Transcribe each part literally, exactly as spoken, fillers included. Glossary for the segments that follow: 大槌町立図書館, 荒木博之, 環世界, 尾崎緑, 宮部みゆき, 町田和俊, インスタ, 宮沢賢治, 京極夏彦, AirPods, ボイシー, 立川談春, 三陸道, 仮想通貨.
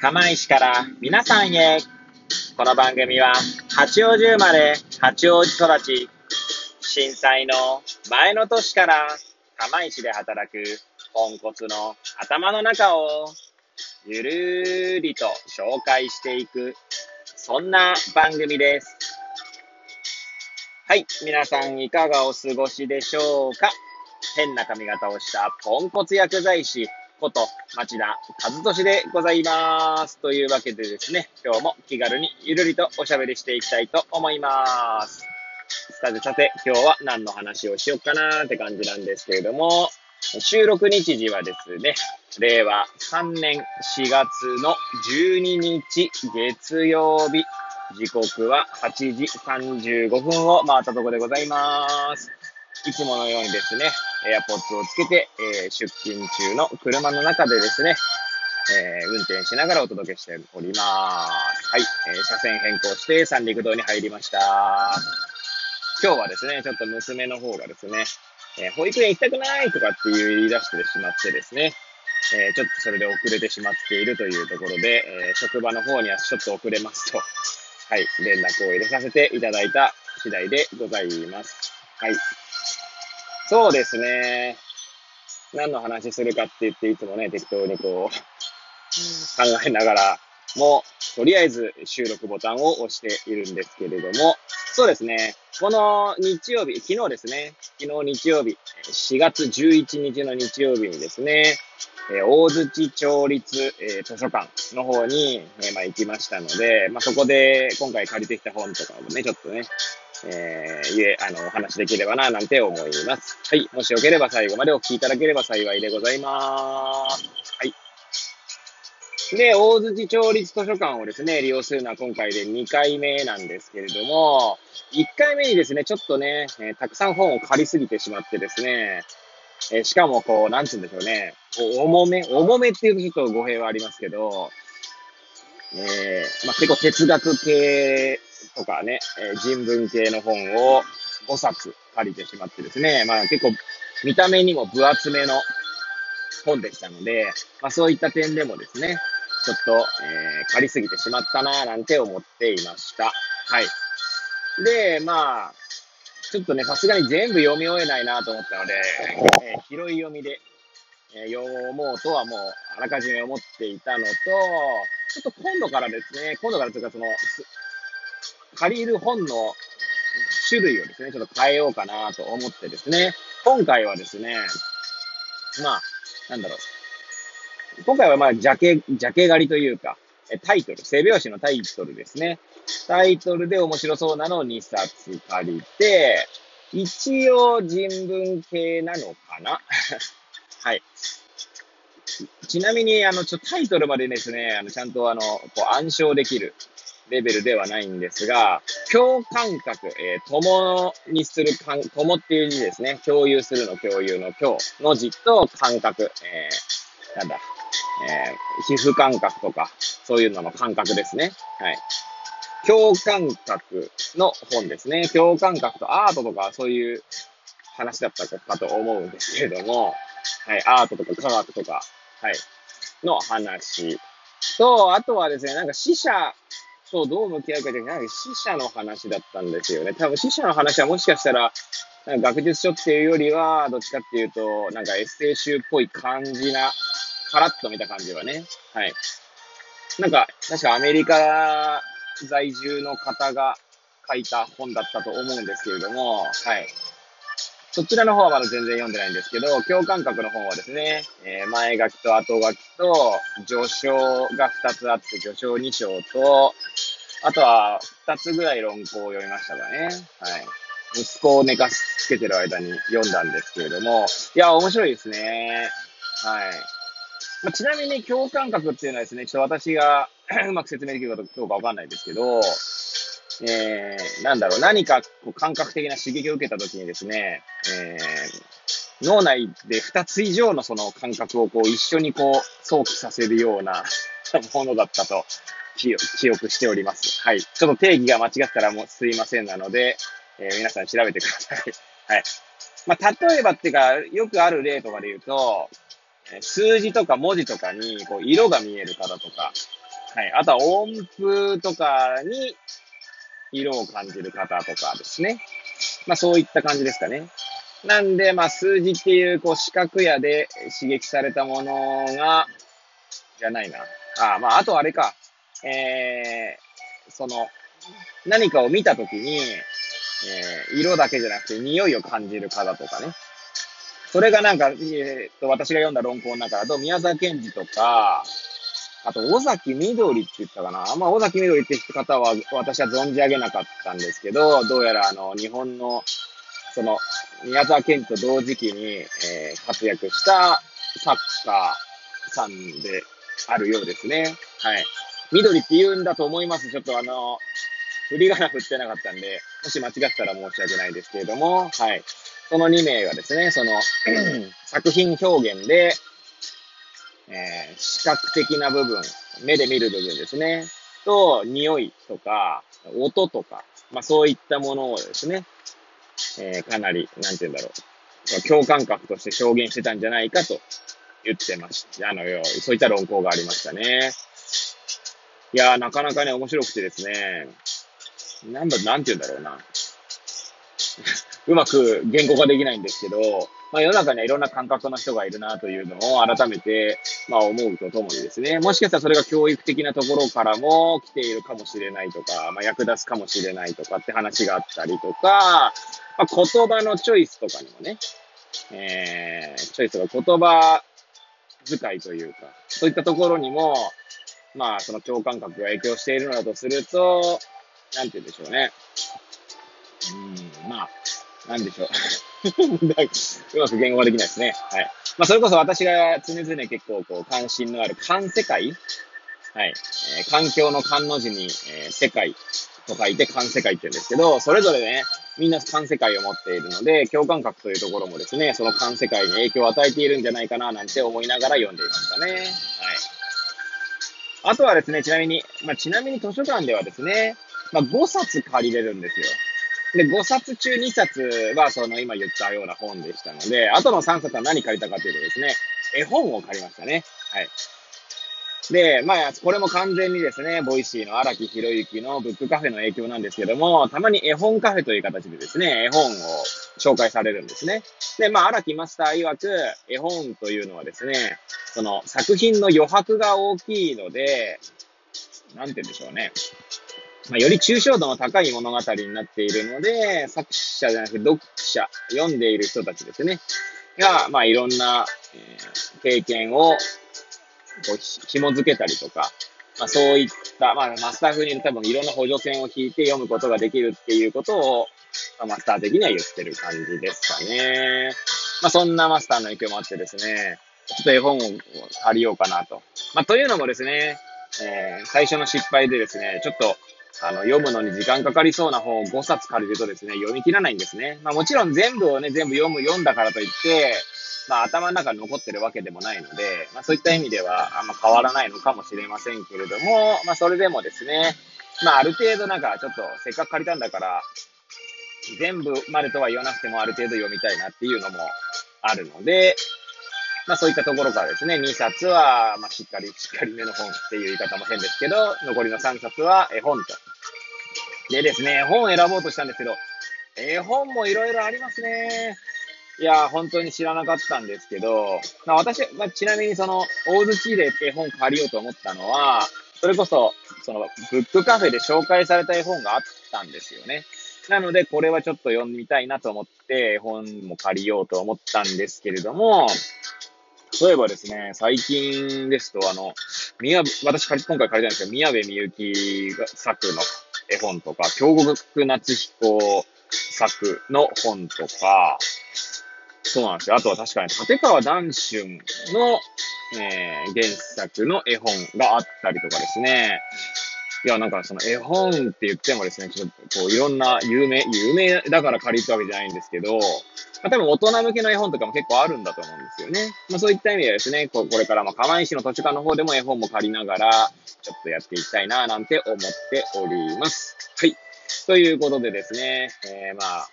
釜石から皆さんへ。この番組は八王子生まれ八王子育ち、震災の前の年から釜石で働くポンコツの頭の中をゆるーりと紹介していく、そんな番組です。はい、皆さんいかがお過ごしでしょうか。変な髪型をしたポンコツ薬剤師こと町田和俊でございます。というわけでですね、今日も気軽にゆるりとおしゃべりしていきたいと思います。さてさて、今日は何の話をしようかなーって感じなんですけれども、収録日時はですね、れいわさんねんしがつのじゅうににち月曜日、時刻ははちじさんじゅうごふんを回ったところでございます。いつものようにですね、AirPods をつけて、えー、出勤中の車の中でですね、えー、運転しながらお届けしております。はい、えー、車線変更して三陸道に入りました。今日はですね、ちょっと娘の方がですね、えー、保育園行きたくないとかって言い出してしまってですね、えー、ちょっとそれで遅れてしまっているというところで、えー、職場の方にはちょっと遅れますと、はい、連絡を入れさせていただいた次第でございます。はい。そうですね。何の話するかって言って、いつもね、適当にこう、考えながらも、とりあえず収録ボタンを押しているんですけれども、そうですね。この日曜日、昨日ですね。昨日日曜日、しがつじゅういちにちの日曜日にですね、大槌町立図書館の方に、まあ、行きましたので、まあ、そこで今回借りてきた本とかもね、ちょっとね、えー、いえ、あの、お話できればな、なんて思います。はい。もしよければ最後までお聞きいただければ幸いでございます。はい。で、大槌町立図書館をですね、利用するのは今回でにかいめなんですけれども、いっかいめにですね、ちょっとね、えー、たくさん本を借りすぎてしまってですね、えー、しかもこう、なんつうんでしょうね、重め、重めっていうとちょっと語弊はありますけど、えー、まあ、結構哲学系、とかね、えー、人文系の本をごさつ借りてしまってですね、まあ結構見た目にも分厚めの本でしたので、まあそういった点でもですね、ちょっと、えー、借りすぎてしまったなぁなんて思っていました。はい。で、まあ、ちょっとね、さすがに全部読み終えないなと思ったので、えー、拾い読みで、えー、読もうとはもうあらかじめ思っていたのと、ちょっと今度からですね、今度からというかその、借りる本の種類をですね、ちょっと変えようかなと思ってですね、今回はですね、まあ、なんだろう。今回はまあ、ジャケ、ジャケ狩りというか、タイトル、背表紙のタイトルですね。タイトルで面白そうなのをにさつ借りて、一応人文系なのかなはい。ちなみに、あの、ちょ、タイトルまでですね、あのちゃんとあの、こう暗唱できる。レベルではないんですが、共感覚、えー、共にする感、共っていう字ですね。共有するの共有の共の字と感覚、えー、なんだ、えー、皮膚感覚とか、そういうのの感覚ですね。はい。共感覚の本ですね。共感覚とアートとか、そういう話だったかと思うんですけれども、はい、アートとか科学とか、はい、の話と、あとはですね、なんか死者、とどう向き合うかというと、死者の話だったんですよね。多分死者の話はもしかしたら、なんか学術書っていうよりは、どっちかっていうと、なんかエッセイ集っぽい感じな、カラッと見た感じはね。はい。なんか、確かアメリカ在住の方が書いた本だったと思うんですけれども、はい。そちらの方はまだ全然読んでないんですけど、共感覚の本はですね、えー、前書きと後書きと、序章がふたつあって、序章に章と、あとはふたつぐらい論考を読みましたかね。はい。息子を寝かしつけてる間に読んだんですけれども、いや、面白いですね。はい。まあ、ちなみに共感覚っていうのはですね、ちょっと私がうまく説明できるかどうかわかんないですけど、えー、なんだろう、何かこう感覚的な刺激を受けたときにですね、えー、脳内でふたつ以上のその感覚をこう一緒にこう想起させるようなものだったと記憶しております。はい。ちょっと定義が間違ったらもうすいませんなので、えー、皆さん調べてください。はい。まあ、例えばっていうか、よくある例とかで言うと、数字とか文字とかにこう色が見える方とか、はい。あとは音符とかに色を感じる方とかですね。まあそういった感じですかね。なんで、まあ数字っていう、こう視覚やで刺激されたものが、じゃないな。ああ、まああとあれか。えー、その、何かを見たときに、えー、色だけじゃなくて匂いを感じる方とかね。それがなんか、えー、と私が読んだ論考の中だと、宮沢賢治とか、あと、尾崎緑って言ったかな。あんま尾崎緑って方は、私は存じ上げなかったんですけど、どうやらあの、日本の、その、宮沢賢治と同時期に、えー、活躍した作家さんであるようですね。はい。緑って言うんだと思います。ちょっとあの、振り仮名振ってなかったんで、もし間違ったら申し訳ないですけれども、はい。そのに名がですね、その、作品表現で、えー、視覚的な部分、目で見る部分ですね、と、匂いとか、音とか、まあそういったものをですね、えー、かなり、なんて言うんだろう、共感覚として表現してたんじゃないかと言ってました。あの、そういった論考がありましたね。いやー、なかなかね、面白くてですね、なんだ、なんて言うんだろうな。うまく言語化できないんですけど、まあ、世の中にはいろんな感覚の人がいるなというのを改めて、まあ、思うとともにですね、もしかしたらそれが教育的なところからも来ているかもしれないとか、まあ、役立つかもしれないとかって話があったりとか、まあ、言葉のチョイスとかにもね、えー、チョイスが言葉遣いというか、そういったところにも、まあ、その共感覚が影響しているのだとすると、なんて言うんでしょうね。うん、まあ、なんでしょう。うまく言語ができないですね。はい。まあ、それこそ私が常々結構こう関心のある環世界。はい。えー、環境の環の字に、えー、世界と書いて環世界って言うんですけど、それぞれね、みんな環世界を持っているので、共感覚というところもですね、その環世界に影響を与えているんじゃないかななんて思いながら読んでいましたね。はい。あとはですね、ちなみに、まあ、ちなみに図書館ではですね、まあ、ごさつ借りれるんですよ。で、ごさつ中にさつは、その今言ったような本でしたので、あとのさんさつは何借りたかというとですね、絵本を借りましたね。はい。で、まあ、これも完全にですね、ボイシーの荒木博之のブックカフェの影響なんですけども、たまに絵本カフェという形でですね、絵本を紹介されるんですね。で、まあ、荒木マスター曰く、絵本というのはですね、その作品の余白が大きいので、なんて言うんでしょうね。まあ、より抽象度の高い物語になっているので、作者じゃなくて読者、読んでいる人たちですね。が、まあ、いろんな、えー、経験をこう紐づけたりとか、まあ、そういった、まあ、マスター風に多分いろんな補助線を引いて読むことができるっていうことを、まあ、マスター的には言ってる感じですかね。まあ、そんなマスターの影響もあってですね、ちょっと絵本を借りようかなと。まあ、というのもですね、えー、最初の失敗でですね、ちょっと、あの、読むのに時間かかりそうな本をごさつ借りるとですね、読み切らないんですね。まあもちろん全部をね、全部読む、読んだからといって、まあ頭の中に残ってるわけでもないので、まあそういった意味ではあんま変わらないのかもしれませんけれども、まあそれでもですね、まあある程度なんかちょっとせっかく借りたんだから、全部までとは言わなくてもある程度読みたいなっていうのもあるので、まあそういったところからですね、にさつは、まあしっかり、しっかりめの本っていう言い方も変ですけど、残りのさんさつは絵本と。でですね、絵本を選ぼうとしたんですけど、絵本もいろいろありますね。いや、本当に知らなかったんですけど、まあ私、まあちなみにその、大槌で絵本借りようと思ったのは、それこそ、その、ブックカフェで紹介された絵本があったんですよね。なので、これはちょっと読みたいなと思って、絵本も借りようと思ったんですけれども、そういえばですね、最近ですと、あの、宮部、私今回借りたんですけど、宮部みゆき作の絵本とか、京極夏彦作の本とか、そうなんですよ。あとは確かに立川談春の、えー、原作の絵本があったりとかですね。いや、なんかその絵本って言ってもですね、ちょっとこういろんな有名、有名だから借りたわけじゃないんですけど、まあ、多分大人向けの絵本とかも結構あるんだと思うんですよね。まあそういった意味ではですね、こうこれからまあ釜石の図書館の方でも絵本も借りながら、ちょっとやっていきたいななんて思っております。はい。ということでですね、えー、まあ、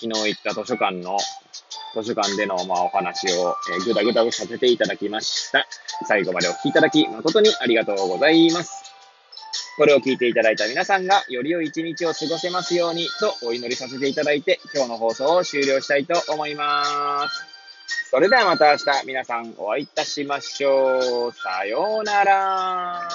昨日行った図書館の図書館での、まあ、お話を、えー、ぐだぐだとさせていただきました。最後までお聞きいただき、誠にありがとうございます。これを聞いていただいた皆さんが、より良い一日を過ごせますようにとお祈りさせていただいて、今日の放送を終了したいと思います。それではまた明日、皆さんお会いいたしましょう。さようなら。